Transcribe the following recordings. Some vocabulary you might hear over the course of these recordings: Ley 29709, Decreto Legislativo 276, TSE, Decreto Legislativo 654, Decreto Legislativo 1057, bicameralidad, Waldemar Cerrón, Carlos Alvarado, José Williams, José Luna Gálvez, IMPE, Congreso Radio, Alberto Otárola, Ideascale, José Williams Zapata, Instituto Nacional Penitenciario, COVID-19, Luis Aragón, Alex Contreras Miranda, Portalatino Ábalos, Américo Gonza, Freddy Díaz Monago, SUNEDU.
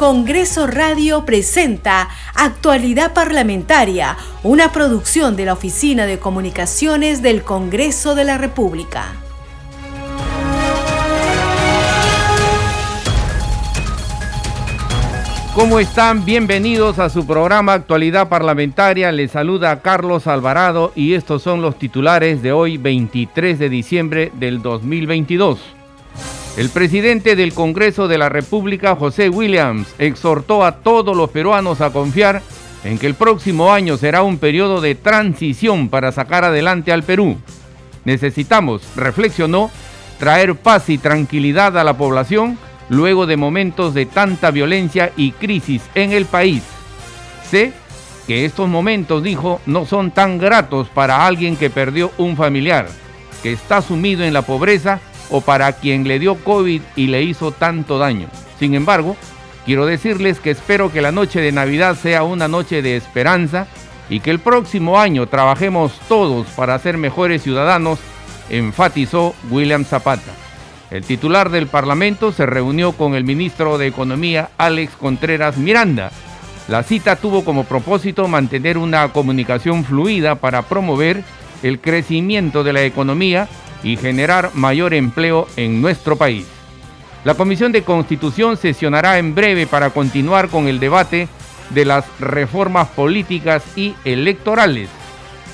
Congreso Radio presenta Actualidad Parlamentaria, una producción de la Oficina de Comunicaciones del Congreso de la República. ¿Cómo están? Bienvenidos a su programa Actualidad Parlamentaria. Les saluda Carlos Alvarado y estos son los titulares de hoy, 23 de diciembre del 2022. El presidente del Congreso de la República, José Williams, exhortó a todos los peruanos a confiar en que el próximo año será un periodo de transición para sacar adelante al Perú. Necesitamos, reflexionó, traer paz y tranquilidad a la población luego de momentos de tanta violencia y crisis en el país. Sé que estos momentos, dijo, no son tan gratos para alguien que perdió un familiar, que está sumido en la pobreza, o para quien le dio COVID y le hizo tanto daño. Sin embargo, quiero decirles que espero que la noche de Navidad sea una noche de esperanza y que el próximo año trabajemos todos para ser mejores ciudadanos, enfatizó William Zapata. El titular del Parlamento se reunió con el ministro de Economía, Alex Contreras Miranda. La cita tuvo como propósito mantener una comunicación fluida para promover el crecimiento de la economía y generar mayor empleo en nuestro país. La Comisión de Constitución sesionará en breve para continuar con el debate de las reformas políticas y electorales.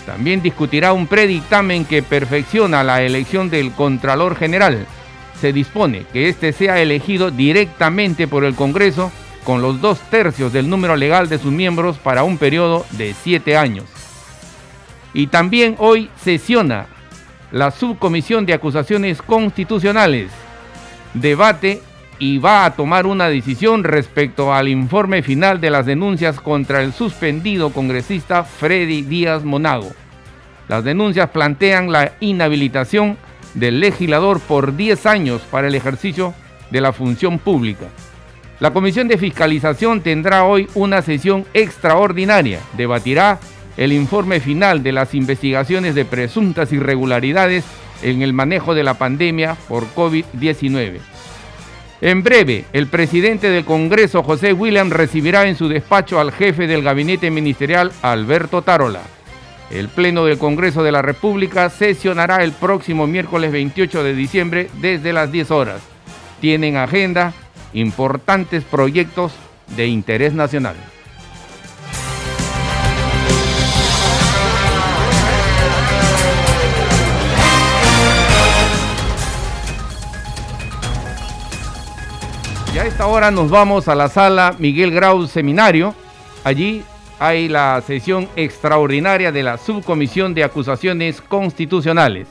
También discutirá un predictamen que perfecciona la elección del Contralor General. Se dispone que este sea elegido directamente por el Congreso con los 2/3 del número legal de sus miembros para un periodo de 7 años. Y también hoy sesiona la Subcomisión de Acusaciones Constitucionales. Debate y va a tomar una decisión respecto al informe final de las denuncias contra el suspendido congresista Freddy Díaz Monago. Las denuncias plantean la inhabilitación del legislador por 10 años para el ejercicio de la función pública. La Comisión de Fiscalización tendrá hoy una sesión extraordinaria. Debatirá el informe final de las investigaciones de presuntas irregularidades en el manejo de la pandemia por COVID-19. En breve, el presidente del Congreso, José Williams, recibirá en su despacho al jefe del gabinete ministerial, Alberto Otárola. El Pleno del Congreso de la República sesionará el próximo miércoles 28 de diciembre desde las 10 horas. Tienen agenda importantes proyectos de interés nacional. Y a esta hora nos vamos a la sala Miguel Grau Seminario. Allí hay la sesión extraordinaria de la Subcomisión de Acusaciones Constitucionales.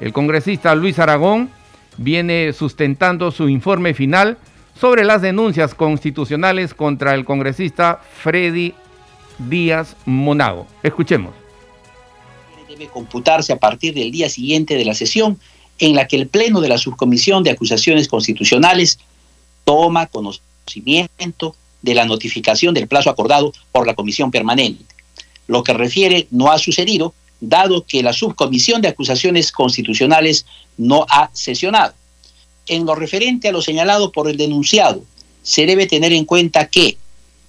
El congresista Luis Aragón viene sustentando su informe final sobre las denuncias constitucionales contra el congresista Freddy Díaz Monago. Escuchemos. Debe computarse a partir del día siguiente de la sesión en la que el Pleno de la Subcomisión de Acusaciones Constitucionales toma conocimiento de la notificación del plazo acordado por la Comisión Permanente. Lo que refiere no ha sucedido, dado que la Subcomisión de Acusaciones Constitucionales no ha sesionado. En lo referente a lo señalado por el denunciado, se debe tener en cuenta que,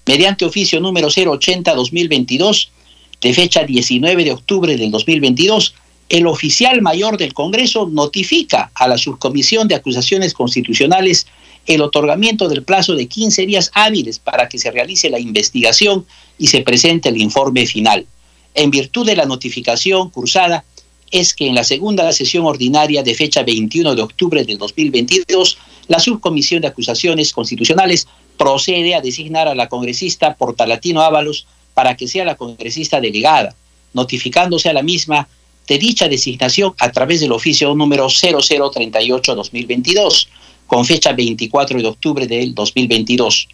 mediante oficio número 080-2022, de fecha 19 de octubre del 2022, el oficial mayor del Congreso notifica a la Subcomisión de Acusaciones Constitucionales el otorgamiento del plazo de 15 días hábiles para que se realice la investigación y se presente el informe final. En virtud de la notificación cursada, es que en la segunda sesión ordinaria de fecha 21 de octubre del 2022, la Subcomisión de Acusaciones Constitucionales procede a designar a la congresista Portalatino Ábalos para que sea la congresista delegada, notificándose a la misma de dicha designación a través del oficio número 0038-2022, con fecha 24 de octubre del 2022.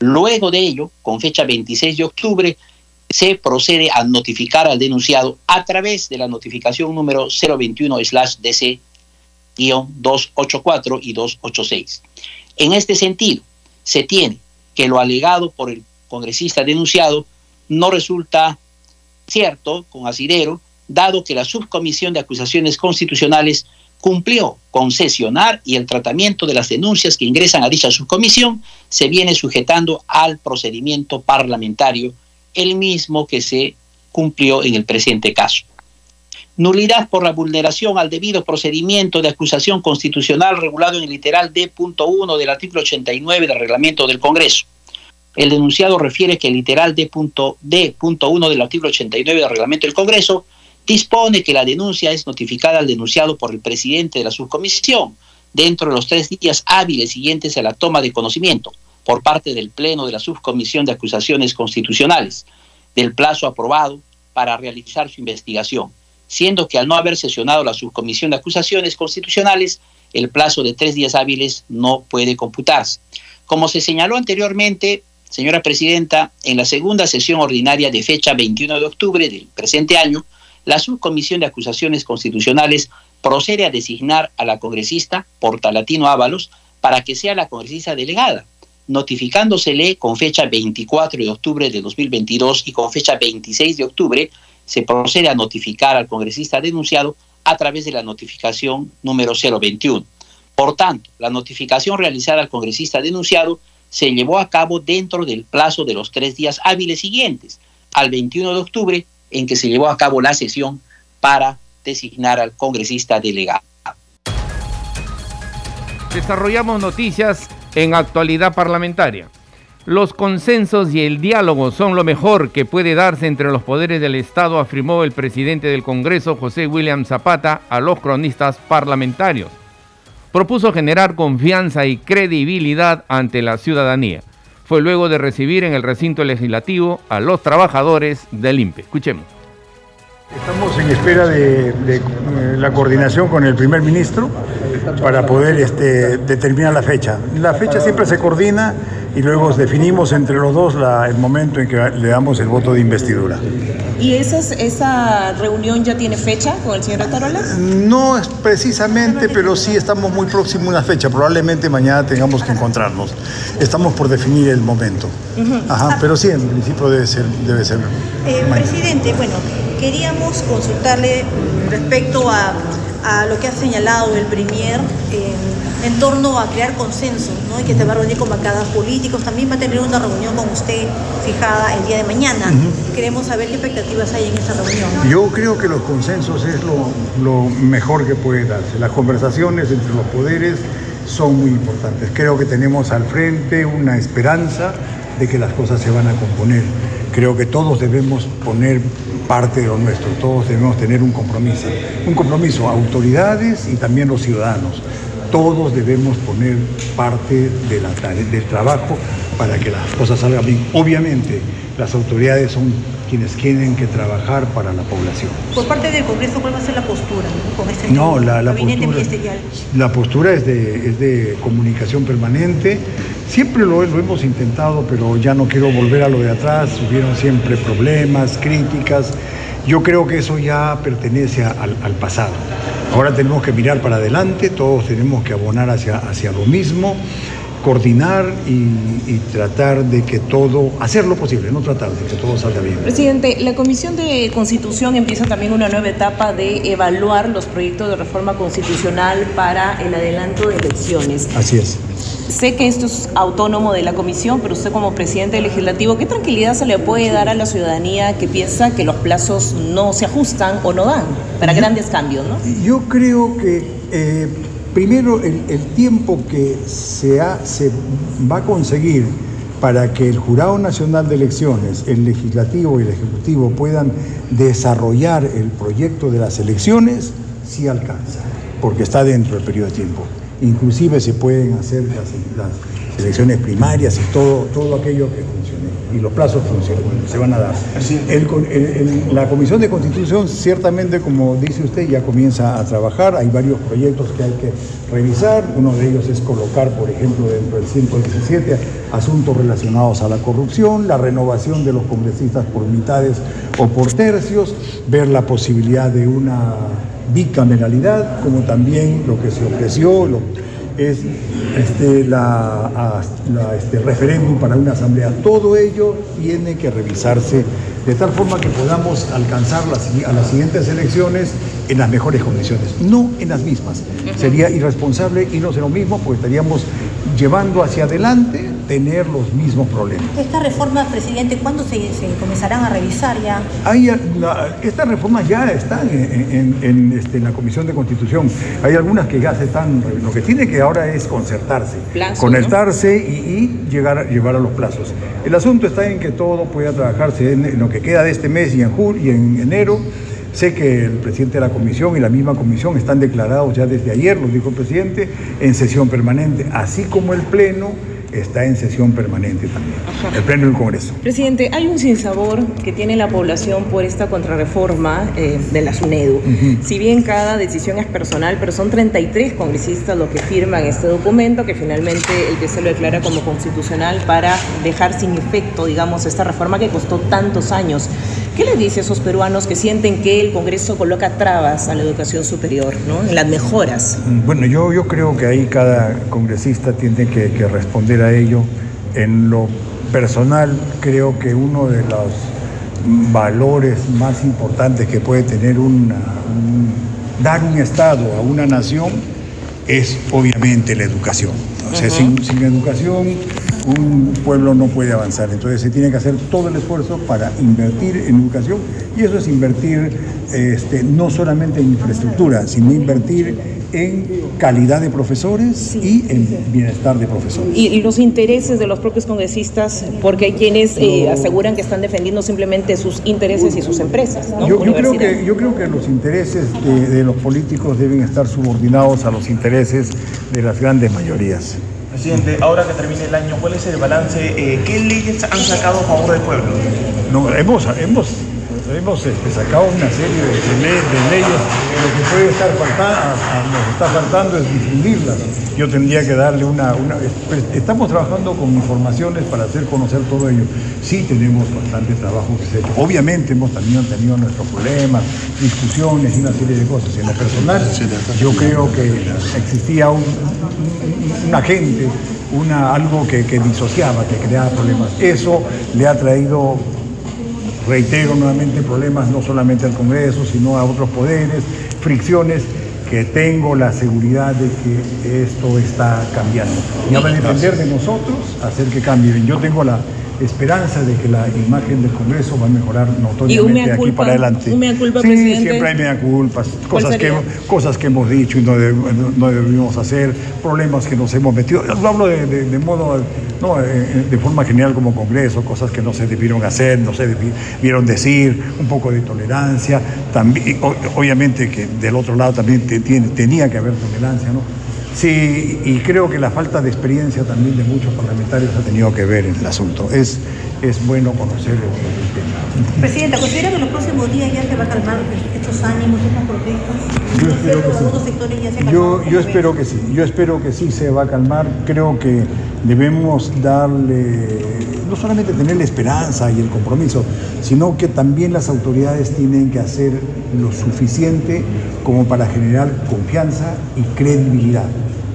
Luego de ello, con fecha 26 de octubre, se procede a notificar al denunciado a través de la notificación número 021/DC-284 y 286. En este sentido, se tiene que lo alegado por el congresista denunciado no resulta cierto con asidero, dado que la Subcomisión de Acusaciones Constitucionales cumplió con sesionar y el tratamiento de las denuncias que ingresan a dicha subcomisión se viene sujetando al procedimiento parlamentario, el mismo que se cumplió en el presente caso. Nulidad por la vulneración al debido procedimiento de acusación constitucional regulado en el literal D.1 del artículo 89 del reglamento del Congreso. El denunciado refiere que el literal D.1 del artículo 89 del reglamento del Congreso dispone que la denuncia es notificada al denunciado por el presidente de la subcomisión dentro de los 3 días hábiles siguientes a la toma de conocimiento por parte del Pleno de la Subcomisión de Acusaciones Constitucionales del plazo aprobado para realizar su investigación, siendo que al no haber sesionado la Subcomisión de Acusaciones Constitucionales, el plazo de 3 días hábiles no puede computarse. Como se señaló anteriormente, señora Presidenta, en la segunda sesión ordinaria de fecha 21 de octubre del presente año, la Subcomisión de Acusaciones Constitucionales procede a designar a la congresista Portalatino Ábalos para que sea la congresista delegada, notificándosele con fecha 24 de octubre de 2022 y con fecha 26 de octubre, se procede a notificar al congresista denunciado a través de la notificación número 021. Por tanto, la notificación realizada al congresista denunciado se llevó a cabo dentro del plazo de los 3 días hábiles siguientes al 21 de octubre en que se llevó a cabo la sesión para designar al congresista delegado. Desarrollamos noticias en actualidad parlamentaria. Los consensos y el diálogo son lo mejor que puede darse entre los poderes del Estado, afirmó el presidente del Congreso, José Williams Zapata, a los cronistas parlamentarios. Propuso generar confianza y credibilidad ante la ciudadanía. Fue luego de recibir en el recinto legislativo a los trabajadores del IMPE. Escuchemos. Estamos en espera de la coordinación con el primer ministro para poder determinar la fecha. La fecha siempre se coordina y luego definimos entre los dos el momento en que le damos el voto de investidura. ¿Y esa reunión ya tiene fecha con el señor Otárola? No es precisamente, pero sí estamos muy próximos a una fecha. Probablemente mañana tengamos que encontrarnos. Estamos por definir el momento. Ajá, pero sí, en principio debe ser presidente, bueno, queríamos consultarle respecto a lo que ha señalado el Premier en torno a crear consensos, ¿no? Y que se va a reunir con bancadas políticos. También va a tener una reunión con usted fijada el día de mañana. Queremos saber qué expectativas hay en esa reunión. Yo creo que los consensos es lo mejor que puede darse. Las conversaciones entre los poderes son muy importantes. Creo que tenemos al frente una esperanza de que las cosas se van a componer. Creo que todos debemos poner parte de lo nuestro, todos debemos tener un compromiso, autoridades y también los ciudadanos. Todos debemos poner parte del trabajo para que las cosas salgan bien. Obviamente, las autoridades son quienes tienen que trabajar para la población. Por parte del Congreso, ¿cuál va a ser la postura con este gabinete ministerial? La postura es de comunicación permanente. Siempre lo hemos intentado, pero ya no quiero volver a lo de atrás. Hubieron siempre problemas, críticas. Yo creo que eso ya pertenece al pasado. Ahora tenemos que mirar para adelante, todos tenemos que abonar hacia lo mismo, coordinar y tratar de que todo, hacer lo posible, no tratar de que todo salga bien. Presidente, la Comisión de Constitución empieza también una nueva etapa de evaluar los proyectos de reforma constitucional para el adelanto de elecciones. Así es. Sé que esto es autónomo de la comisión, pero usted como presidente legislativo, ¿qué tranquilidad se le puede dar a la ciudadanía que piensa que los plazos no se ajustan o no dan para grandes cambios, ¿no? Yo creo que primero el tiempo que se va a conseguir para que el Jurado Nacional de Elecciones, el Legislativo y el Ejecutivo puedan desarrollar el proyecto de las elecciones, sí alcanza, porque está dentro del periodo de tiempo. Inclusive se pueden hacer las elecciones primarias y todo aquello que funcione. Y los plazos funcionan, se van a dar. La Comisión de Constitución, ciertamente, como dice usted, ya comienza a trabajar. Hay varios proyectos que hay que revisar. Uno de ellos es colocar, por ejemplo, dentro del 117, asuntos relacionados a la corrupción, la renovación de los congresistas por mitades o por tercios, ver la posibilidad de una bicameralidad, como también lo que se ofreció es referéndum para una asamblea. Todo ello tiene que revisarse de tal forma que podamos alcanzar a las siguientes elecciones en las mejores condiciones, no en las mismas. Sería irresponsable irnos en lo mismo porque estaríamos llevando hacia adelante tener los mismos problemas. ¿Estas reformas, presidente, cuándo se comenzarán a revisar ya? Estas reformas ya están en la Comisión de Constitución. Hay algunas que ya se están... Lo que tiene que ahora es concertarse. Plazo, conectarse, ¿no? y llevar a los plazos. El asunto está en que todo pueda trabajarse en lo que queda de este mes y en julio y en enero. Sé que el presidente de la comisión y la misma comisión están declarados ya desde ayer, lo dijo el presidente, en sesión permanente, así como el Pleno está en sesión permanente también. Ajá. El Pleno del Congreso. Presidente, hay un sinsabor que tiene la población por esta contrarreforma de la SUNEDU. Uh-huh. Si bien cada decisión es personal, pero son 33 congresistas los que firman este documento, que finalmente el TSE lo declara como constitucional para dejar sin efecto, digamos, esta reforma que costó tantos años. ¿Qué les dice a esos peruanos que sienten que el Congreso coloca trabas a la educación superior, ¿no?, en las mejoras? Bueno, yo creo que ahí cada congresista tiene que responder a ello. En lo personal, creo que uno de los valores más importantes que puede tener dar un Estado a una nación es obviamente la educación. O sea, sin educación un pueblo no puede avanzar. Entonces se tiene que hacer todo el esfuerzo para invertir en educación, y eso es invertir no solamente en infraestructura, sino invertir en calidad de profesores y en bienestar de profesores. Y los intereses de los propios congresistas, porque hay quienes aseguran que están defendiendo simplemente sus intereses y sus empresas, ¿no? Yo creo que los intereses de los políticos deben estar subordinados a los intereses de las grandes mayorías. Presidente, ahora que termine el año, ¿cuál es el balance? ¿Qué leyes han sacado a favor del pueblo? No, hemos sacado una serie de leyes. Lo que puede estar nos está faltando es difundirlas. Yo tendría que darle estamos trabajando con informaciones para hacer conocer todo ello. Sí tenemos bastante trabajo que se ha hecho. Obviamente hemos también tenido nuestros problemas, discusiones y una serie de cosas. En lo personal, yo creo que existía un agente, algo que disociaba, que creaba problemas. Eso le ha traído, reitero nuevamente, problemas no solamente al Congreso, sino a otros poderes, fricciones, que tengo la seguridad de que esto está cambiando. Y ahora depender de nosotros hacer que cambien. Yo tengo la esperanza de que la imagen del Congreso va a mejorar notoriamente aquí para adelante. ¿Un mea culpa, presidente? Siempre hay mea culpas, cosas que hemos dicho y no debimos hacer, problemas que nos hemos metido. Yo hablo de modo, no, de forma general como Congreso, cosas que no se debieron hacer, no se debieron decir, un poco de tolerancia. También, obviamente que del otro lado también tenía que haber tolerancia, ¿no? Sí, y creo que la falta de experiencia también de muchos parlamentarios ha tenido que ver en el asunto. Es bueno conocer el tema. Presidenta, ¿considera que los próximos días ya se va a calmar estos ánimos, estas protestas? Yo espero que sí se va a calmar. Creo que debemos darle... no solamente tener la esperanza y el compromiso, sino que también las autoridades tienen que hacer lo suficiente como para generar confianza y credibilidad,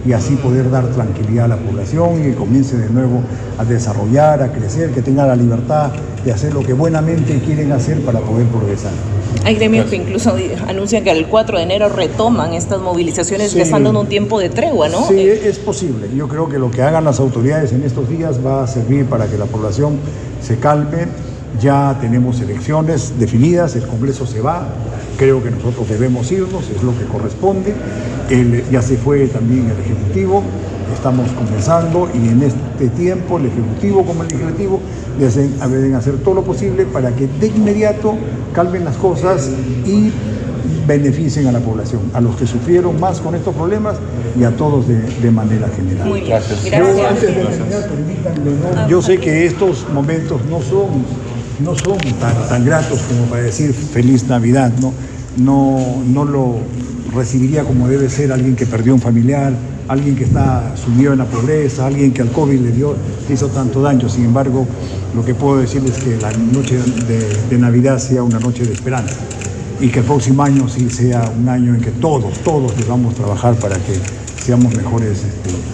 y así poder dar tranquilidad a la población y que comience de nuevo a desarrollar, a crecer, que tenga la libertad de hacer lo que buenamente quieren hacer para poder progresar. Hay gremios que incluso anuncian que el 4 de enero retoman estas movilizaciones, pensando en un tiempo de tregua, ¿no? Sí, es posible. Yo creo que lo que hagan las autoridades en estos días va a servir para que la población se calme. Ya tenemos elecciones definidas, el Congreso se va, creo que nosotros debemos irnos, es lo que corresponde. Ya se fue también el Ejecutivo, estamos comenzando, y en este tiempo el Ejecutivo como el Legislativo deben hacer todo lo posible para que de inmediato calmen las cosas y beneficien a la población, a los que sufrieron más con estos problemas y a todos de manera general. Muy bien. Gracias. Yo sé que estos momentos no son tan gratos como para decir feliz Navidad, ¿no? No lo recibiría como debe ser alguien que perdió un familiar, alguien que está sumido en la pobreza, alguien que al COVID le hizo tanto daño. Sin embargo, lo que puedo decirles es que la noche de Navidad sea una noche de esperanza, y que el próximo año sí sea un año en que todos debamos trabajar para que seamos mejores,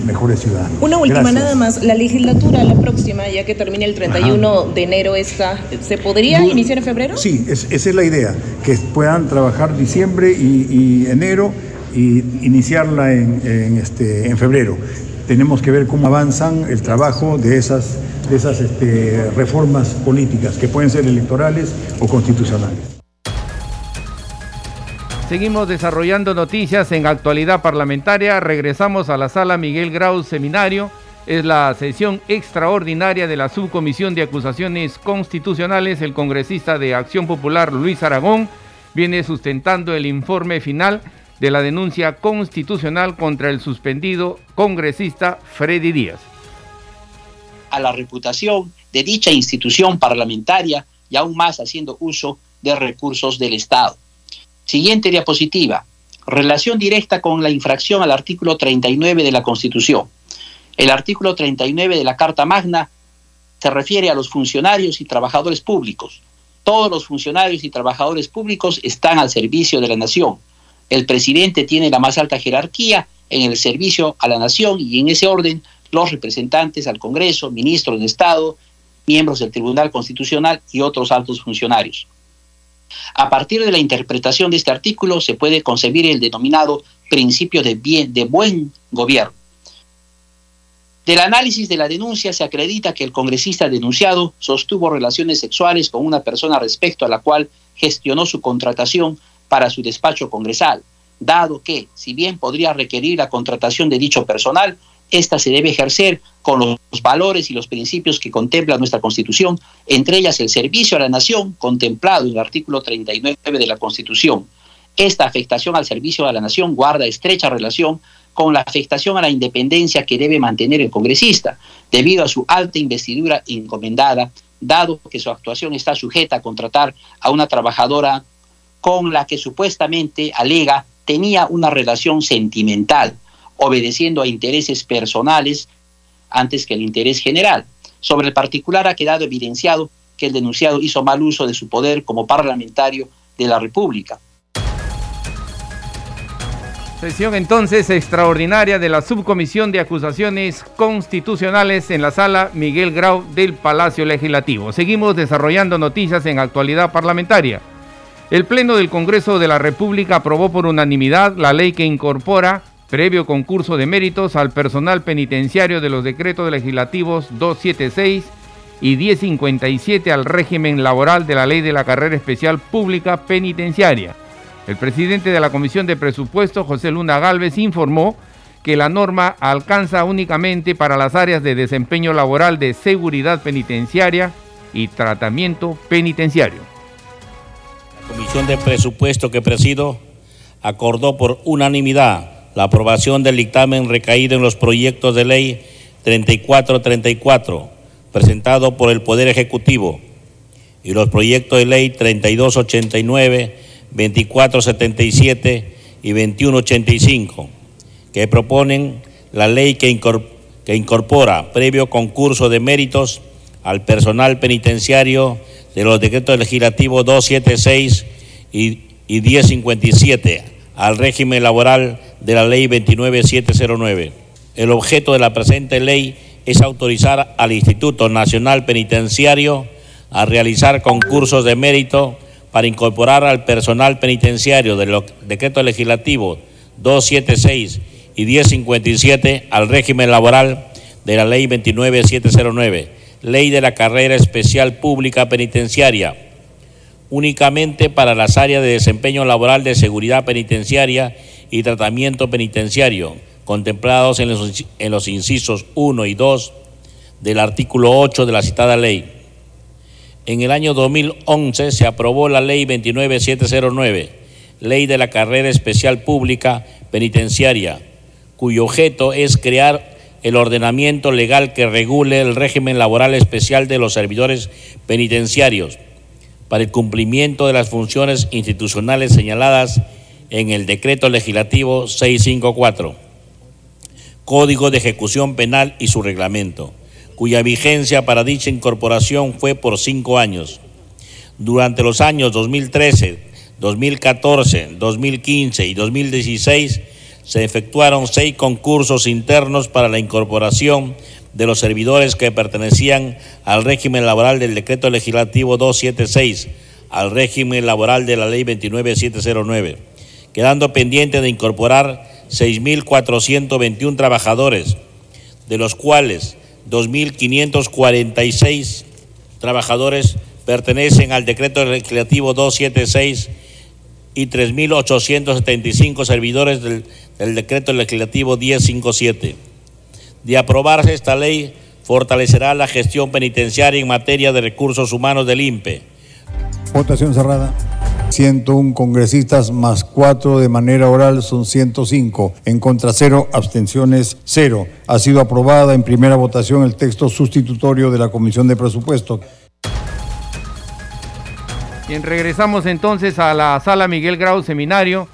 mejores ciudadanos. Una última. Gracias. Nada más, la legislatura, la próxima, ya que termine el 31 de enero esta, ¿se podría iniciar en febrero? Sí, esa es la idea, que puedan trabajar diciembre y enero y iniciarla en febrero. Tenemos que ver cómo avanzan el trabajo de esas reformas políticas, que pueden ser electorales o constitucionales. Seguimos desarrollando noticias en actualidad parlamentaria. Regresamos a la sala Miguel Grau Seminario. Es la sesión extraordinaria de la Subcomisión de Acusaciones Constitucionales. El congresista de Acción Popular, Luis Aragón, viene sustentando el informe final de la denuncia constitucional contra el suspendido congresista Freddy Díaz. A la reputación de dicha institución parlamentaria y aún más haciendo uso de recursos del Estado. Siguiente diapositiva. Relación directa con la infracción al artículo 39 de la Constitución. El artículo 39 de la Carta Magna se refiere a los funcionarios y trabajadores públicos. Todos los funcionarios y trabajadores públicos están al servicio de la nación. El presidente tiene la más alta jerarquía en el servicio a la nación y en ese orden los representantes al Congreso, ministros de Estado, miembros del Tribunal Constitucional y otros altos funcionarios. A partir de la interpretación de este artículo se puede concebir el denominado principio de buen gobierno. Del análisis de la denuncia se acredita que el congresista denunciado sostuvo relaciones sexuales con una persona respecto a la cual gestionó su contratación para su despacho congresal, dado que, si bien podría requerir la contratación de dicho personal, esta se debe ejercer con los valores y los principios que contempla nuestra Constitución, entre ellas el servicio a la nación contemplado en el artículo 39 de la Constitución. Esta afectación al servicio a la nación guarda estrecha relación con la afectación a la independencia que debe mantener el congresista, debido a su alta investidura encomendada, dado que su actuación está sujeta a contratar a una trabajadora con la que supuestamente alega tenía una relación sentimental, obedeciendo a intereses personales antes que el interés general. Sobre el particular ha quedado evidenciado que el denunciado hizo mal uso de su poder como parlamentario de la República. Sesión entonces extraordinaria de la Subcomisión de Acusaciones Constitucionales en la sala Miguel Grau del Palacio Legislativo. Seguimos desarrollando noticias en actualidad parlamentaria. El Pleno del Congreso de la República aprobó por unanimidad la ley que incorpora previo concurso de méritos al personal penitenciario de los decretos legislativos 276 y 1057 al régimen laboral de la Ley de la Carrera Especial Pública Penitenciaria. El presidente de la Comisión de Presupuestos, José Luna Gálvez, informó que la norma alcanza únicamente para las áreas de desempeño laboral de seguridad penitenciaria y tratamiento penitenciario. La Comisión de Presupuestos que presido acordó por unanimidad la aprobación del dictamen recaído en los proyectos de ley 3434, presentado por el Poder Ejecutivo, y los proyectos de ley 3289, 2477 y 2185, que proponen la ley que incorpora previo concurso de méritos al personal penitenciario de los decretos legislativos 276 y 1057 al régimen laboral de la Ley 29709. El objeto de la presente ley es autorizar al Instituto Nacional Penitenciario a realizar concursos de mérito para incorporar al personal penitenciario de los decretos legislativos 276 y 1057 al régimen laboral de la Ley 29709, Ley de la Carrera Especial Pública Penitenciaria, únicamente para las áreas de desempeño laboral de seguridad penitenciaria y tratamiento penitenciario, contemplados en los incisos 1 y 2 del artículo 8 de la citada ley. En el año 2011 se aprobó la Ley 29709, Ley de la Carrera Especial Pública Penitenciaria, cuyo objeto es crear el ordenamiento legal que regule el régimen laboral especial de los servidores penitenciarios para el cumplimiento de las funciones institucionales señaladas en el Decreto Legislativo 654, Código de Ejecución Penal y su reglamento, cuya vigencia para dicha incorporación fue por 5 años. Durante los años 2013, 2014, 2015 y 2016 se efectuaron 6 concursos internos para la incorporación de los servidores que pertenecían al régimen laboral del Decreto Legislativo 276, al régimen laboral de la Ley 29709, quedando pendiente de incorporar 6.421 trabajadores, de los cuales 2.546 trabajadores pertenecen al Decreto Legislativo 276 y 3.875 servidores del Decreto Legislativo 1057. De aprobarse esta ley, fortalecerá la gestión penitenciaria en materia de recursos humanos del IMPE. Votación cerrada. 101 congresistas más 4 de manera oral son 105, en contra 0, abstenciones 0. Ha sido aprobada en primera votación el texto sustitutorio de la Comisión de Presupuesto. Bien, regresamos entonces a la sala Miguel Grau Seminario.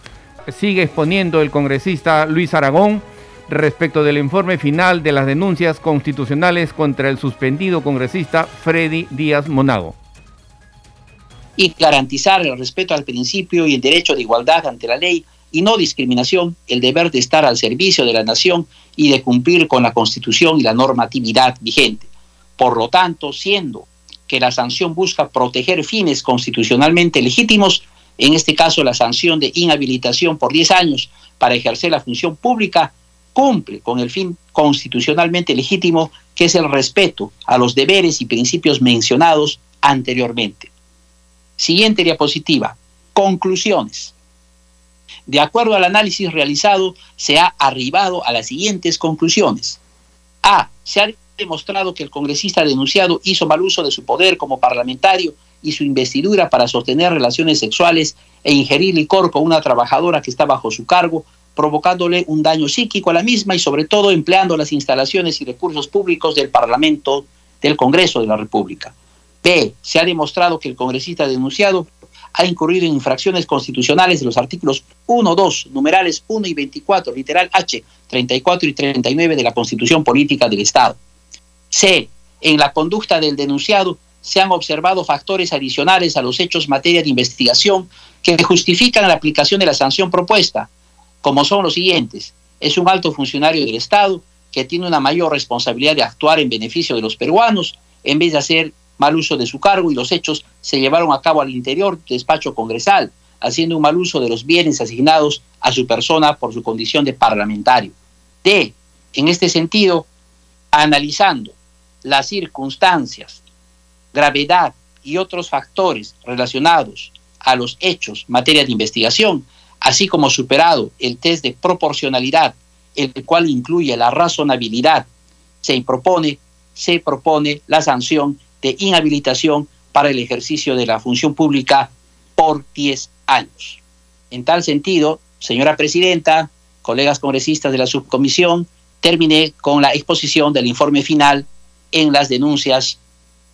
Sigue exponiendo el congresista Luis Aragón respecto del informe final de las denuncias constitucionales contra el suspendido congresista Freddy Díaz Monago. Y garantizar el respeto al principio y el derecho de igualdad ante la ley y no discriminación, el deber de estar al servicio de la nación y de cumplir con la Constitución y la normatividad vigente. Por lo tanto, siendo que la sanción busca proteger fines constitucionalmente legítimos, en este caso la sanción de inhabilitación por 10 años para ejercer la función pública, cumple con el fin constitucionalmente legítimo que es el respeto a los deberes y principios mencionados anteriormente. Siguiente diapositiva. Conclusiones. De acuerdo al análisis realizado, se ha arribado a las siguientes conclusiones. A. Se ha demostrado que el congresista denunciado hizo mal uso de su poder como parlamentario y su investidura para sostener relaciones sexuales e ingerir licor con una trabajadora que está bajo su cargo, provocándole un daño psíquico a la misma y sobre todo empleando las instalaciones y recursos públicos del Parlamento del Congreso de la República. B. Se ha demostrado que el congresista denunciado ha incurrido en infracciones constitucionales de los artículos 1, 2, numerales 1 y 24, literal H, 34 y 39 de la Constitución Política del Estado. C. En la conducta del denunciado se han observado factores adicionales a los hechos en materia de investigación que justifican la aplicación de la sanción propuesta, como son los siguientes. Es un alto funcionario del Estado que tiene una mayor responsabilidad de actuar en beneficio de los peruanos en vez de hacer mal uso de su cargo, y los hechos se llevaron a cabo al interior del despacho congresal, haciendo un mal uso de los bienes asignados a su persona por su condición de parlamentario. D. En este sentido, analizando las circunstancias, gravedad y otros factores relacionados a los hechos en materia de investigación, así como superado el test de proporcionalidad, el cual incluye la razonabilidad, se propone la sanción de inhabilitación para el ejercicio de la función pública por 10 años. En tal sentido, señora presidenta, colegas congresistas de la subcomisión, terminé con la exposición del informe final en las denuncias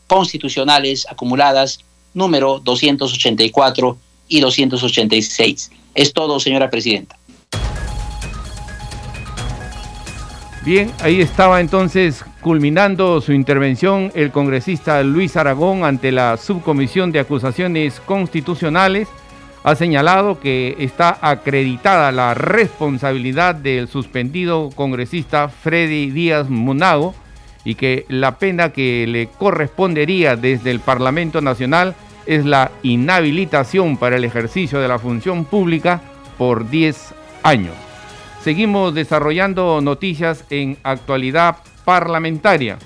constitucionales acumuladas número 284 y 286. Es todo, señora presidenta. Bien, ahí estaba entonces culminando su intervención el congresista Luis Aragón ante la Subcomisión de Acusaciones Constitucionales. Ha señalado que está acreditada la responsabilidad del suspendido congresista Freddy Díaz Monago y que la pena que le correspondería desde el Parlamento Nacional es la inhabilitación para el ejercicio de la función pública por 10 años. Seguimos desarrollando noticias en actualidad parlamentaria.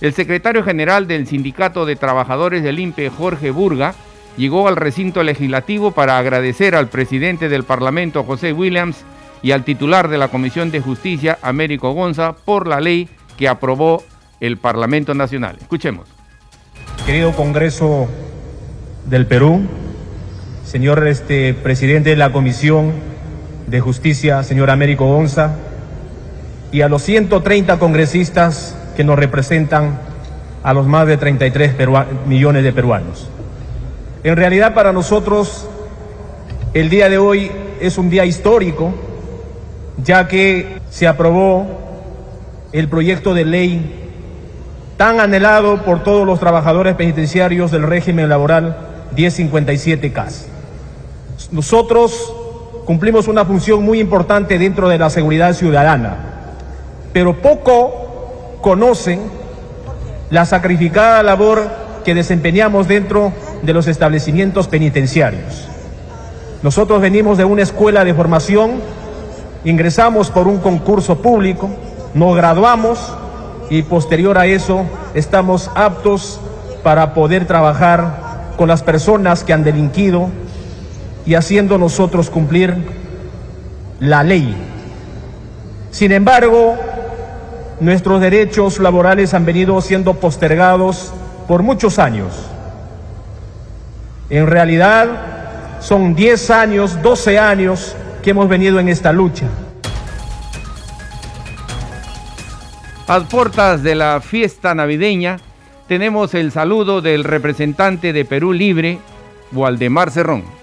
El secretario general del Sindicato de Trabajadores del IMPE, Jorge Burga, llegó al recinto legislativo para agradecer al presidente del Parlamento, José Williams, y al titular de la Comisión de Justicia, Américo Gonza, por la ley que aprobó el Parlamento Nacional. Escuchemos. Querido Congreso del Perú, señor presidente de la Comisión de Justicia, señor Américo Gonza, y a los 130 congresistas que nos representan a los más de 33 millones de peruanos. En realidad, para nosotros el día de hoy es un día histórico, ya que se aprobó el proyecto de ley tan anhelado por todos los trabajadores penitenciarios del régimen laboral 1057-CAS. Nosotros Cumplimos una función muy importante dentro de la seguridad ciudadana, pero poco conocen la sacrificada labor que desempeñamos dentro de los establecimientos penitenciarios. Nosotros venimos de una escuela de formación, ingresamos por un concurso público, nos graduamos y posterior a eso estamos aptos para poder trabajar con las personas que han delinquido y haciendo nosotros cumplir la ley. Sin embargo, nuestros derechos laborales han venido siendo postergados por muchos años. En realidad, son 10 años, 12 años que hemos venido en esta lucha. A puertas de la fiesta navideña, tenemos el saludo del representante de Perú Libre, Waldemar Cerrón.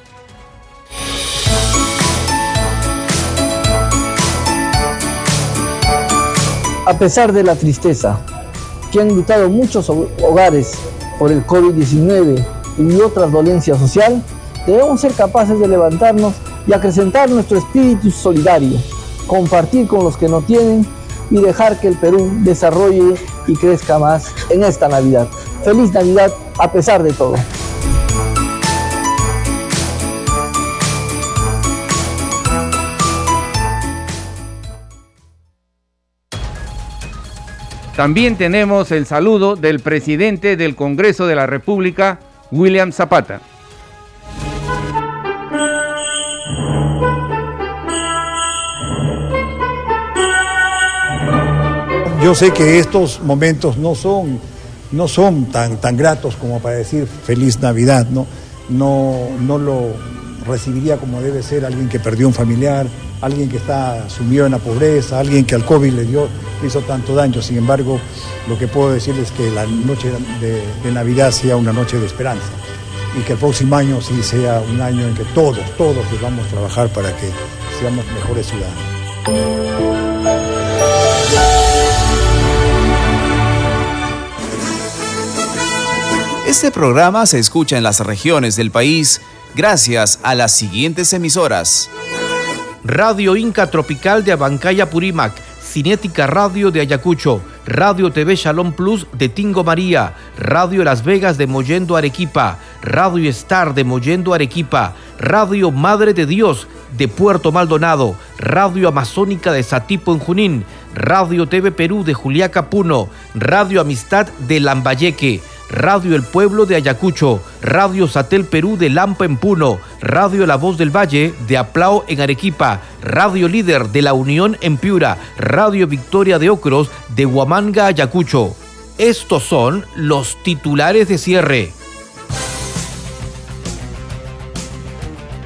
A pesar de la tristeza que han gritado muchos hogares por el COVID-19 y otras dolencias sociales, debemos ser capaces de levantarnos y acrecentar nuestro espíritu solidario, compartir con los que no tienen y dejar que el Perú desarrolle y crezca más en esta Navidad. ¡Feliz Navidad a pesar de todo! También tenemos el saludo del presidente del Congreso de la República, William Zapata. Yo sé que estos momentos no son tan gratos como para decir feliz Navidad, ¿no? No lo recibiría como debe ser alguien que perdió un familiar, alguien que está sumido en la pobreza, alguien que al COVID le hizo tanto daño. Sin embargo, lo que puedo decirles es que la noche de Navidad sea una noche de esperanza y que el próximo año sí sea un año en que todos vamos a trabajar para que seamos mejores ciudadanos. Este programa se escucha en las regiones del país gracias a las siguientes emisoras: Radio Inca Tropical de Abancaya, Purímac; Cinética Radio de Ayacucho; Radio TV Shalom Plus de Tingo María; Radio Las Vegas de Mollendo, Arequipa; Radio Star de Mollendo, Arequipa; Radio Madre de Dios de Puerto Maldonado; Radio Amazónica de Satipo, en Junín; Radio TV Perú de Juliaca, Puno; Radio Amistad de Lambayeque; Radio El Pueblo de Ayacucho; Radio Satel Perú de Lampa, en Puno; Radio La Voz del Valle de Aplao, en Arequipa; Radio Líder de La Unión, en Piura; Radio Victoria de Ocros de Huamanga, Ayacucho. Estos son los titulares de cierre.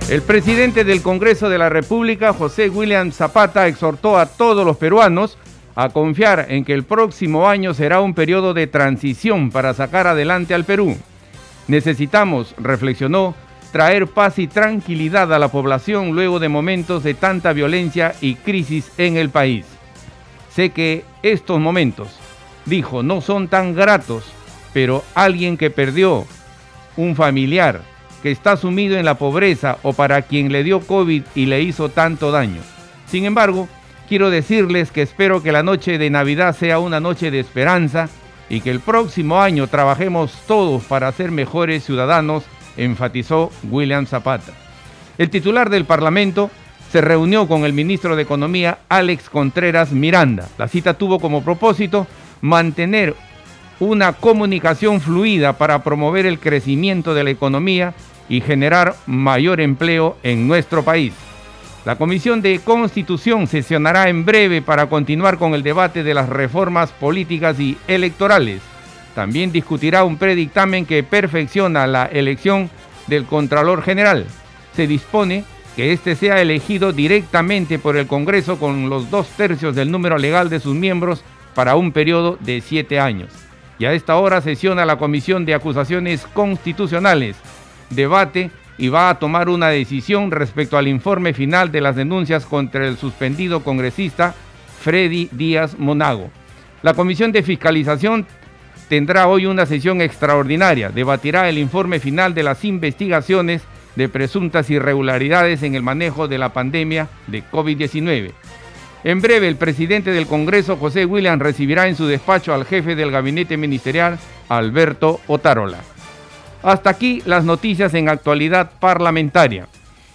El presidente del Congreso de la República, José Williams Zapata, exhortó a todos los peruanos a confiar en que el próximo año será un periodo de transición para sacar adelante al Perú. Necesitamos, reflexionó, traer paz y tranquilidad a la población luego de momentos de tanta violencia y crisis en el país. Sé que estos momentos, dijo, no son tan gratos, pero alguien que perdió un familiar, que está sumido en la pobreza o para quien le dio COVID y le hizo tanto daño. Sin embargo, quiero decirles que espero que la noche de Navidad sea una noche de esperanza y que el próximo año trabajemos todos para ser mejores ciudadanos, enfatizó William Zapata. El titular del Parlamento se reunió con el ministro de Economía, Alex Contreras Miranda. La cita tuvo como propósito mantener una comunicación fluida para promover el crecimiento de la economía y generar mayor empleo en nuestro país. La Comisión de Constitución sesionará en breve para continuar con el debate de las reformas políticas y electorales. También discutirá un predictamen que perfecciona la elección del Contralor General. Se dispone que este sea elegido directamente por el Congreso con los 2/3 del número legal de sus miembros para un periodo de 7 años. Y a esta hora sesiona la Comisión de Acusaciones Constitucionales. Debate y va a tomar una decisión respecto al informe final de las denuncias contra el suspendido congresista Freddy Díaz Monago. La Comisión de Fiscalización tendrá hoy una sesión extraordinaria. Debatirá el informe final de las investigaciones de presuntas irregularidades en el manejo de la pandemia de COVID-19. En breve, el presidente del Congreso, José Williams, recibirá en su despacho al jefe del gabinete ministerial, Alberto Otárola. Hasta aquí las noticias en actualidad parlamentaria.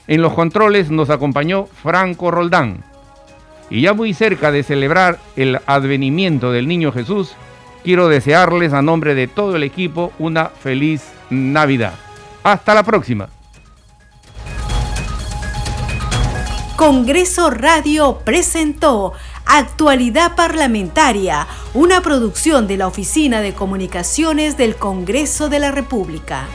En los controles nos acompañó Franco Roldán. Y ya muy cerca de celebrar el advenimiento del Niño Jesús, quiero desearles a nombre de todo el equipo una feliz Navidad. Hasta la próxima. Congreso Radio presentó Actualidad Parlamentaria, una producción de la Oficina de Comunicaciones del Congreso de la República.